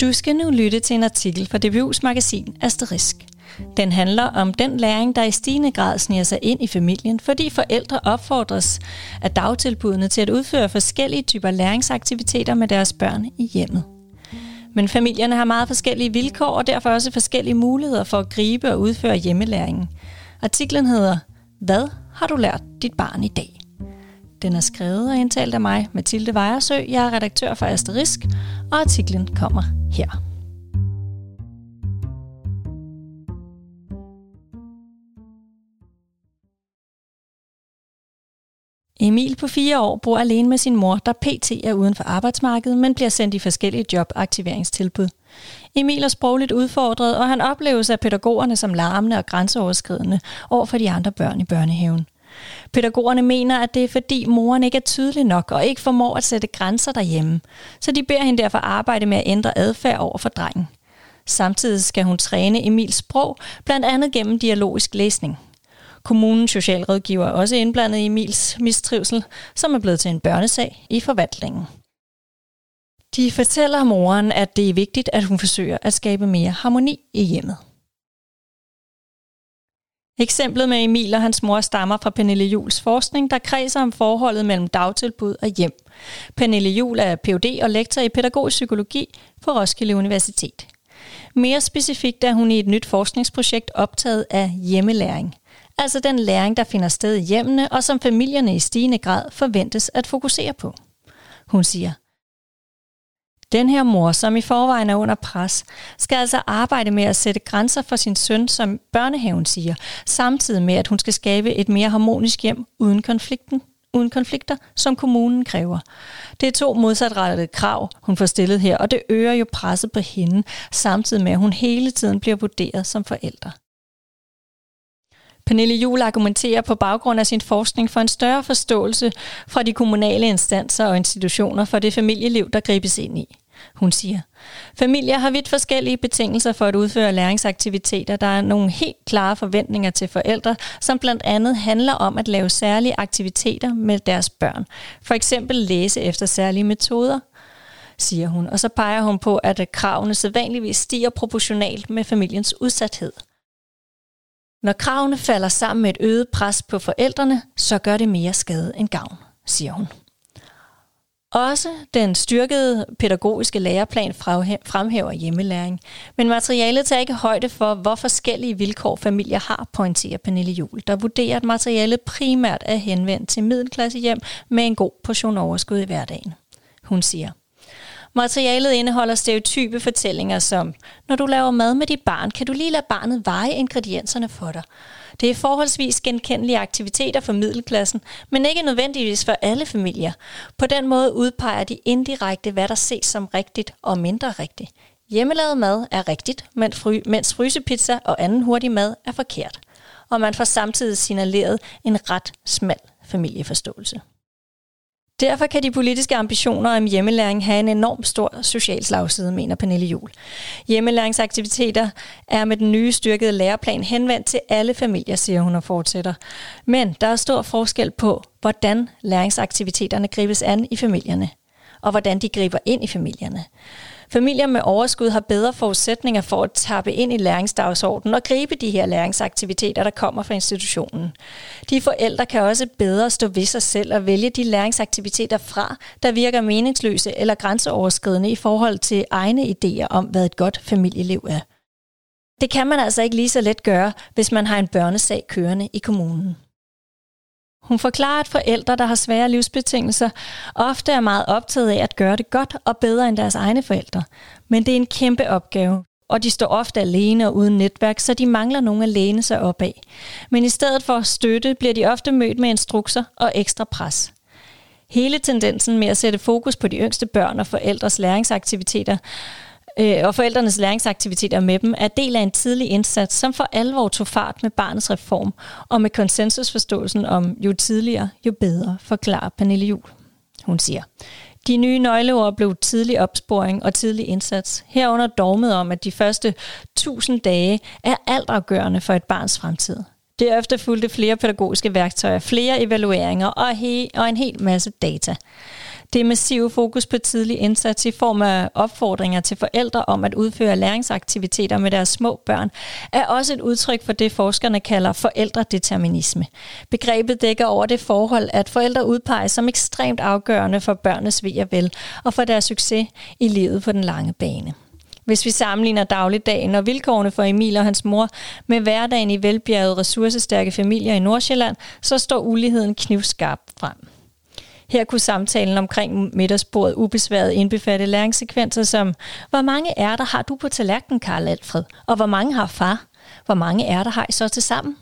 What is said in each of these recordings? Du skal nu lytte til en artikel fra DBU's magasin Asterisk. Den handler om den læring, der i stigende grad sniger sig ind i familien, fordi forældre opfordres af dagtilbuddene til at udføre forskellige typer læringsaktiviteter med deres børn i hjemmet. Men familierne har meget forskellige vilkår og derfor også forskellige muligheder for at gribe og udføre hjemmelæringen. Artiklen hedder "Hvad har du lært dit barn i dag?" Den er skrevet og indtalt af mig, Mathilde Weiersø. Jeg er redaktør for Asterisk, og artiklen kommer her. Emil på 4 år bor alene med sin mor, der pt. Er uden for arbejdsmarkedet, men bliver sendt i forskellige jobaktiveringstilbud. Emil er sprogligt udfordret, og han opleves af pædagogerne som larmende og grænseoverskridende overfor de andre børn i børnehaven. Pædagogerne mener, at det er fordi moren ikke er tydelig nok og ikke formår at sætte grænser derhjemme, så de beder hende derfor arbejde med at ændre adfærd over for drengen. Samtidig skal hun træne Emils sprog, blandt andet gennem dialogisk læsning. Kommunens socialrådgiver er også indblandet i Emils mistrivsel, som er blevet til en børnesag i forvaltningen. De fortæller moren, at det er vigtigt, at hun forsøger at skabe mere harmoni i hjemmet. Eksemplet med Emil og hans mor stammer fra Pernille Juhls forskning, der kredser om forholdet mellem dagtilbud og hjem. Pernille Juhl er Ph.D. og lektor i pædagogisk psykologi på Roskilde Universitet. Mere specifikt er hun i et nyt forskningsprojekt optaget af hjemmelæring. Altså den læring, der finder sted i hjemmene og som familierne i stigende grad forventes at fokusere på. Hun siger: "Den her mor, som i forvejen er under pres, skal altså arbejde med at sætte grænser for sin søn, som børnehaven siger, samtidig med, at hun skal skabe et mere harmonisk hjem uden konflikter, som kommunen kræver. Det er 2 modsatrettede krav, hun får stillet her, og det øger jo presset på hende, samtidig med, at hun hele tiden bliver vurderet som forælder." Pernille Juhl argumenterer på baggrund af sin forskning for en større forståelse fra de kommunale instanser og institutioner for det familieliv, der gribes ind i. Hun siger: "Familier har vidt forskellige betingelser for at udføre læringsaktiviteter. Der er nogle helt klare forventninger til forældre, som blandt andet handler om at lave særlige aktiviteter med deres børn. For eksempel læse efter særlige metoder", siger hun, og så peger hun på, at kravene sædvanligvis stiger proportionalt med familiens udsathed. "Når kravene falder sammen med et øget pres på forældrene, så gør det mere skade end gavn", siger hun. Også den styrkede pædagogiske læreplan fremhæver hjemmelæring, men materialet tager ikke højde for, hvor forskellige vilkår familier har, pointerer Pernille Juhl, der vurderer, at materialet primært er henvendt til middelklassehjem med en god portion overskud i hverdagen. Hun siger: "Materialet indeholder stereotype fortællinger som, når du laver mad med dit barn, kan du lige lade barnet veje ingredienserne for dig. Det er forholdsvis genkendelige aktiviteter for middelklassen, men ikke nødvendigvis for alle familier. På den måde udpeger de indirekte, hvad der ses som rigtigt og mindre rigtigt. Hjemmelavet mad er rigtigt, mens frysepizza og anden hurtig mad er forkert. Og man får samtidig signaleret en ret smal familieforståelse." Derfor kan de politiske ambitioner om hjemmelæring have en enormt stor social slagside, mener Pernille Juhl. "Hjemmelæringsaktiviteter er med den nye styrkede læreplan henvendt til alle familier", siger hun og fortsætter. "Men der er stor forskel på, hvordan læringsaktiviteterne gribes an i familierne, og hvordan de griber ind i familierne. Familier med overskud har bedre forudsætninger for at tappe ind i læringsdagsordenen og gribe de her læringsaktiviteter, der kommer fra institutionen. De forældre kan også bedre stå ved sig selv og vælge de læringsaktiviteter fra, der virker meningsløse eller grænseoverskridende i forhold til egne idéer om, hvad et godt familieliv er. Det kan man altså ikke lige så let gøre, hvis man har en børnesag kørende i kommunen." Hun forklarer, at forældre, der har svære livsbetingelser, ofte er meget optaget af at gøre det godt og bedre end deres egne forældre. Men det er en kæmpe opgave, og de står ofte alene og uden netværk, så de mangler nogen at læne sig op af. Men i stedet for støtte, bliver de ofte mødt med instrukser og ekstra pres. Hele tendensen med at sætte fokus på de yngste børn og forældrenes læringsaktiviteter med dem er del af en tidlig indsats, som for alvor tog fart med barnets reform og med konsensusforståelsen om jo tidligere, jo bedre, forklarer Pernille Juhl. Hun siger: "De nye nøgleord blev tidlig opsporing og tidlig indsats, herunder dogmet om, at de første 1000 dage er altafgørende for et barns fremtid. Derefter fulgte flere pædagogiske værktøjer, flere evalueringer og en hel masse data. Det massive fokus på tidlig indsats i form af opfordringer til forældre om at udføre læringsaktiviteter med deres små børn, er også et udtryk for det, forskerne kalder forældredeterminisme. Begrebet dækker over det forhold, at forældre udpeges som ekstremt afgørende for børnenes ve og vel og for deres succes i livet på den lange bane. Hvis vi sammenligner dagligdagen og vilkårene for Emil og hans mor med hverdagen i velbjergede, ressourcestærke familier i Nordsjælland, så står uligheden knivskarpt frem. Her kunne samtalen omkring middagsbordet ubesværet indbefatte læringssekvenser som: hvor mange ærter har du på tallerkenen, Karl Alfred? Og hvor mange har far? Hvor mange ærter har I så til sammen?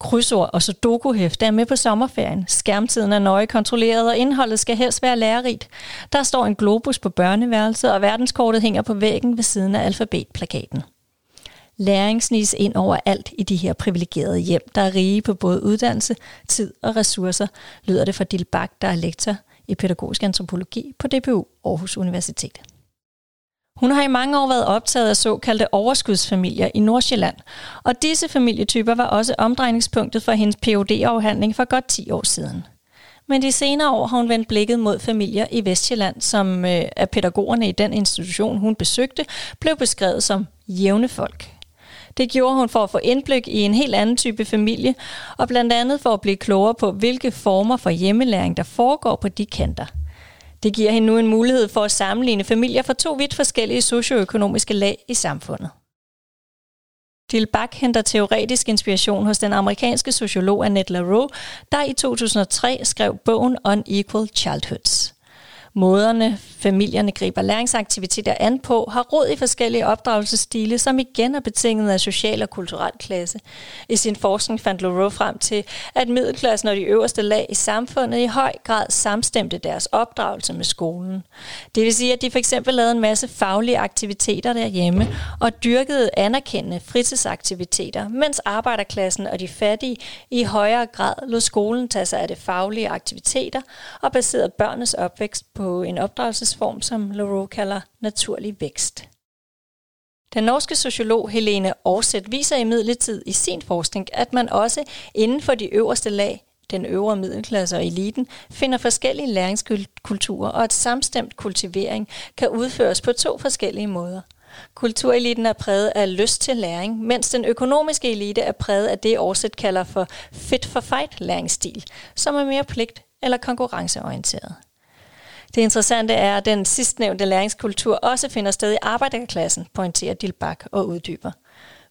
Krydsord og sudokuhæfte er med på sommerferien. Skærmtiden er nøje kontrolleret, og indholdet skal helst være lærerigt. Der står en globus på børneværelset, og verdenskortet hænger på væggen ved siden af alfabetplakaten. Læring sniges ind overalt i de her privilegerede hjem, der er rige på både uddannelse, tid og ressourcer, lyder det fra Dil Bak, der er lektor i pædagogisk antropologi på DPU Aarhus Universitet. Hun har i mange år været optaget af såkaldte overskudsfamilier i Nordsjælland, og disse familietyper var også omdrejningspunktet for hendes Ph.D.-afhandling for godt 10 år siden. Men de senere år har hun vendt blikket mod familier i Vestjylland, som af pædagogerne i den institution, hun besøgte, blev beskrevet som jævne folk. Det gjorde hun for at få indblik i en helt anden type familie, og blandt andet for at blive klogere på, hvilke former for hjemmelæring, der foregår på de kanter. Det giver hende nu en mulighed for at sammenligne familier fra to vidt forskellige socioøkonomiske lag i samfundet. Dil Bak henter teoretisk inspiration hos den amerikanske sociolog Annette Lareau, der i 2003 skrev bogen Unequal Childhoods. Måderne familierne griber læringsaktiviteter an på har rod i forskellige opdragelsesstile, som igen er betinget af social og kulturel klasse. I sin forskning fandt Lareau frem til, at middelklassen og de øverste lag i samfundet i høj grad samstemte deres opdragelse med skolen. Det vil sige, at de for eksempel lavede en masse faglige aktiviteter derhjemme og dyrkede anerkendende fritidsaktiviteter, mens arbejderklassen og de fattige i højere grad lod skolen tage sig af det faglige aktiviteter og baserede børnenes opvækst på en opdragelsesform, som Lareau kalder naturlig vækst. Den norske sociolog Helene Aarseth viser imidlertid i sin forskning, at man også inden for de øverste lag, den øvre middelklasse og eliten, finder forskellige læringskulturer, og at samstemt kultivering kan udføres på to forskellige måder. Kultureliten er præget af lyst til læring, mens den økonomiske elite er præget af det, Aarseth kalder for fit for fight læringsstil, som er mere pligt- eller konkurrenceorienteret. Det interessante er, at den sidstnævnte læringskultur også finder sted i arbejderklassen, pointerer Dil Bak og uddyber.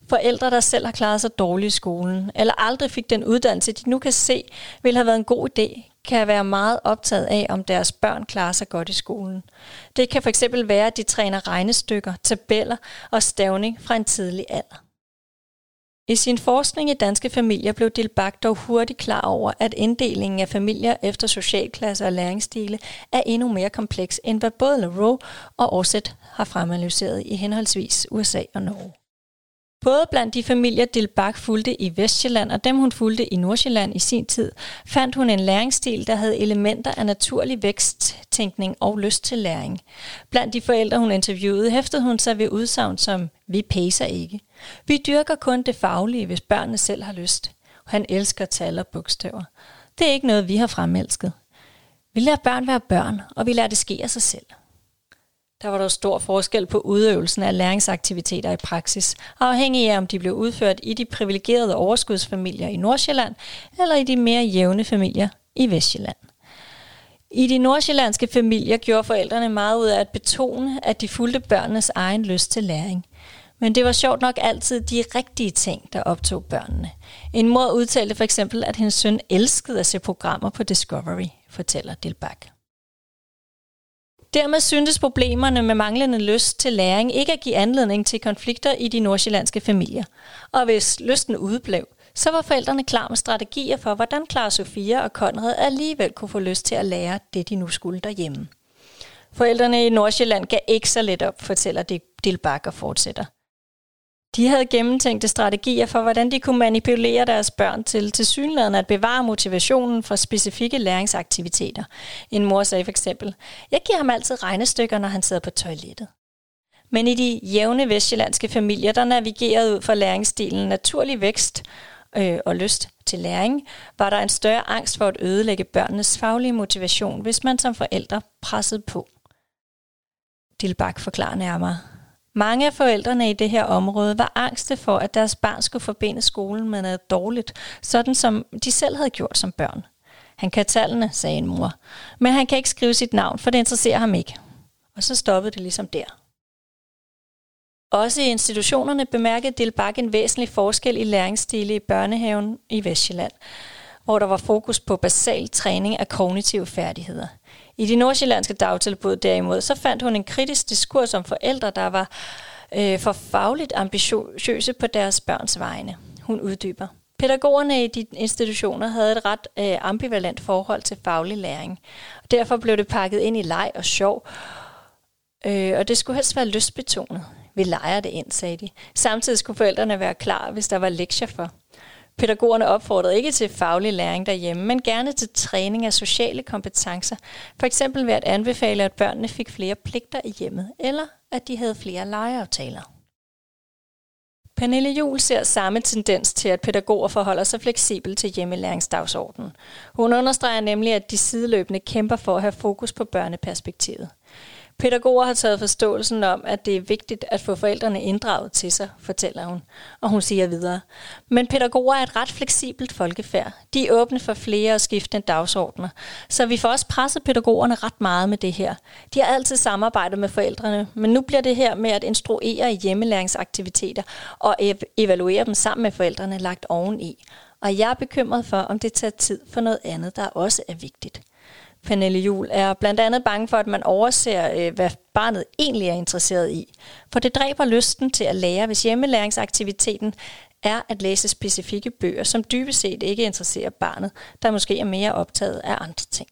Forældre, der selv har klaret sig dårligt i skolen, eller aldrig fik den uddannelse, de nu kan se, ville have været en god idé, kan være meget optaget af, om deres børn klarer sig godt i skolen. Det kan fx være, at de træner regnestykker, tabeller og stavning fra en tidlig alder. I sin forskning i danske familier blev Dil Bak dog hurtigt klar over, at inddelingen af familier efter socialklasse og læringsstile er endnu mere kompleks, end hvad både Lareau og Aarseth har fremanalyseret i henholdsvis USA og Norge. Både blandt de familier, Dil Bak fulgte i Vestjylland og dem, hun fulgte i Nordsjælland i sin tid, fandt hun en læringsstil, der havde elementer af naturlig væksttænkning og lyst til læring. Blandt de forældre, hun interviewede, hæftede hun sig ved udsagn som: vi pæser ikke. Vi dyrker kun det faglige, hvis børnene selv har lyst. Han elsker tal og bogstaver. Det er ikke noget, vi har fremelsket. Vi lader børn være børn, og vi lader det ske af sig selv. Der var dog stor forskel på udøvelsen af læringsaktiviteter i praksis, afhængig af om de blev udført i de privilegerede overskudsfamilier i Nordsjælland eller i de mere jævne familier i Vestjylland. I de nordsjællandske familier gjorde forældrene meget ud af at betone, at de fulgte børnenes egen lyst til læring. Men det var sjovt nok altid de rigtige ting, der optog børnene. En mor udtalte for eksempel, at hendes søn elskede at se programmer på Discovery, fortæller Dil Bak. Dermed syntes problemerne med manglende lyst til læring ikke at give anledning til konflikter i de nordsjællandske familier. Og hvis lysten udeblev, så var forældrene klar med strategier for, hvordan Clara Sofia og Konrad alligevel kunne få lyst til at lære det, de nu skulle derhjemme. Forældrene i Nordsjælland gav ikke så let op, fortæller Dil Bak og fortsætter. De havde gennemtænkte strategier for, hvordan de kunne manipulere deres børn til tilsyneladende at bevare motivationen for specifikke læringsaktiviteter. En mor sagde for eksempel: jeg giver ham altid regnestykker, når han sidder på toilettet. Men i de jævne vestjyllandske familier, der navigerede ud fra læringsstilen naturlig vækst og lyst til læring, var der en større angst for at ødelægge børnenes faglige motivation, hvis man som forældre pressede på. Dil Bak forklarer nærmere. Mange af forældrene i det her område var angste for, at deres barn skulle forbinde skolen med noget dårligt, sådan som de selv havde gjort som børn. Han kan tallene, sagde en mor, men han kan ikke skrive sit navn, for det interesserer ham ikke. Og så stoppede det ligesom der. Også i institutionerne bemærkede Dil Bak en væsentlig forskel i læringsstile i børnehaven i Vestjylland, hvor der var fokus på basal træning af kognitive færdigheder. I de nordsjællandske dagtilbud derimod, så fandt hun en kritisk diskurs om forældre, der var for fagligt ambitiøse på deres børns vegne. Hun uddyber. Pædagogerne i de institutioner havde et ret ambivalent forhold til faglig læring. Derfor blev det pakket ind i leg og sjov, og det skulle helst være lystbetonet. Vi leger det ind, sagde de. Samtidig skulle forældrene være klar, hvis der var lektier for. Pædagogerne opfordrede ikke til faglig læring derhjemme, men gerne til træning af sociale kompetencer. For eksempel ved at anbefale, at børnene fik flere pligter i hjemmet, eller at de havde flere legeaftaler. Pernille Juhl ser samme tendens til, at pædagoger forholder sig fleksibelt til hjemmelæringsdagsordenen. Hun understreger nemlig, at de sideløbende kæmper for at have fokus på børneperspektivet. Pædagoger har taget forståelsen om, at det er vigtigt at få forældrene inddraget til sig, fortæller hun. Og hun siger videre. Men pædagoger er et ret fleksibelt folkefærd. De er åbne for flere og skiftende dagsordner. Så vi får også presset pædagogerne ret meget med det her. De har altid samarbejdet med forældrene, men nu bliver det her med at instruere i hjemmelæringsaktiviteter og evaluere dem sammen med forældrene lagt oveni. Og jeg er bekymret for, om det tager tid for noget andet, der også er vigtigt. Pernille Juhl er blandt andet bange for, at man overser, hvad barnet egentlig er interesseret i. For det dræber lysten til at lære, hvis hjemmelæringsaktiviteten er at læse specifikke bøger, som dybest set ikke interesserer barnet, der måske er mere optaget af andre ting.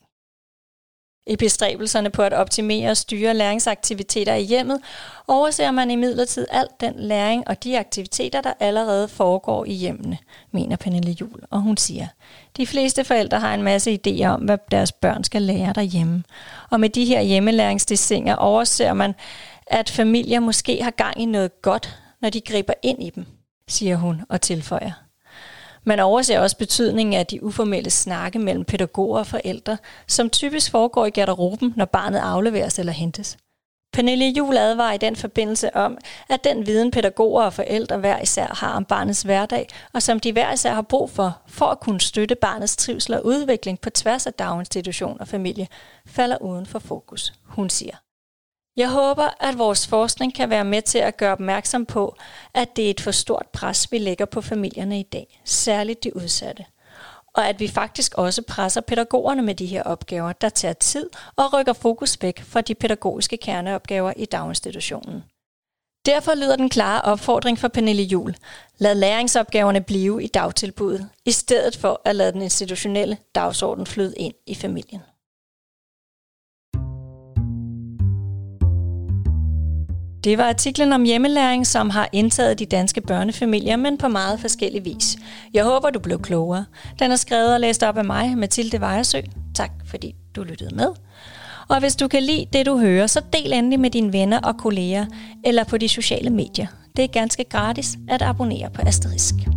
I bestræbelserne på at optimere og styre læringsaktiviteter i hjemmet, overser man imidlertid alt den læring og de aktiviteter, der allerede foregår i hjemmene, mener Pernille Juhl, og hun siger, de fleste forældre har en masse idéer om, hvad deres børn skal lære derhjemme. Og med de her hjemmelæringsdesinger overser man, at familier måske har gang i noget godt, når de griber ind i dem, siger hun og tilføjer. Man overser også betydningen af de uformelle snakke mellem pædagoger og forældre, som typisk foregår i garderoben, når barnet afleveres eller hentes. Pernille Juhl advarer i den forbindelse om, at den viden pædagoger og forældre hver især har om barnets hverdag, og som de hver især har brug for at kunne støtte barnets trivsel og udvikling på tværs af daginstitution og familie, falder uden for fokus, hun siger. Jeg håber, at vores forskning kan være med til at gøre opmærksom på, at det er et for stort pres, vi lægger på familierne i dag, særligt de udsatte. Og at vi faktisk også presser pædagogerne med de her opgaver, der tager tid og rykker fokus væk fra de pædagogiske kerneopgaver i daginstitutionen. Derfor lyder den klare opfordring fra Pernille Juhl. Lad læringsopgaverne blive i dagtilbuddet, i stedet for at lade den institutionelle dagsorden flyde ind i familien. Det var artiklen om hjemmelæring, som har indtaget de danske børnefamilier, men på meget forskellig vis. Jeg håber, du blev klogere. Den er skrevet og læst op af mig, Mathilde Weiersø. Tak, fordi du lyttede med. Og hvis du kan lide det, du hører, så del endelig med dine venner og kolleger eller på de sociale medier. Det er ganske gratis at abonnere på Asterisk.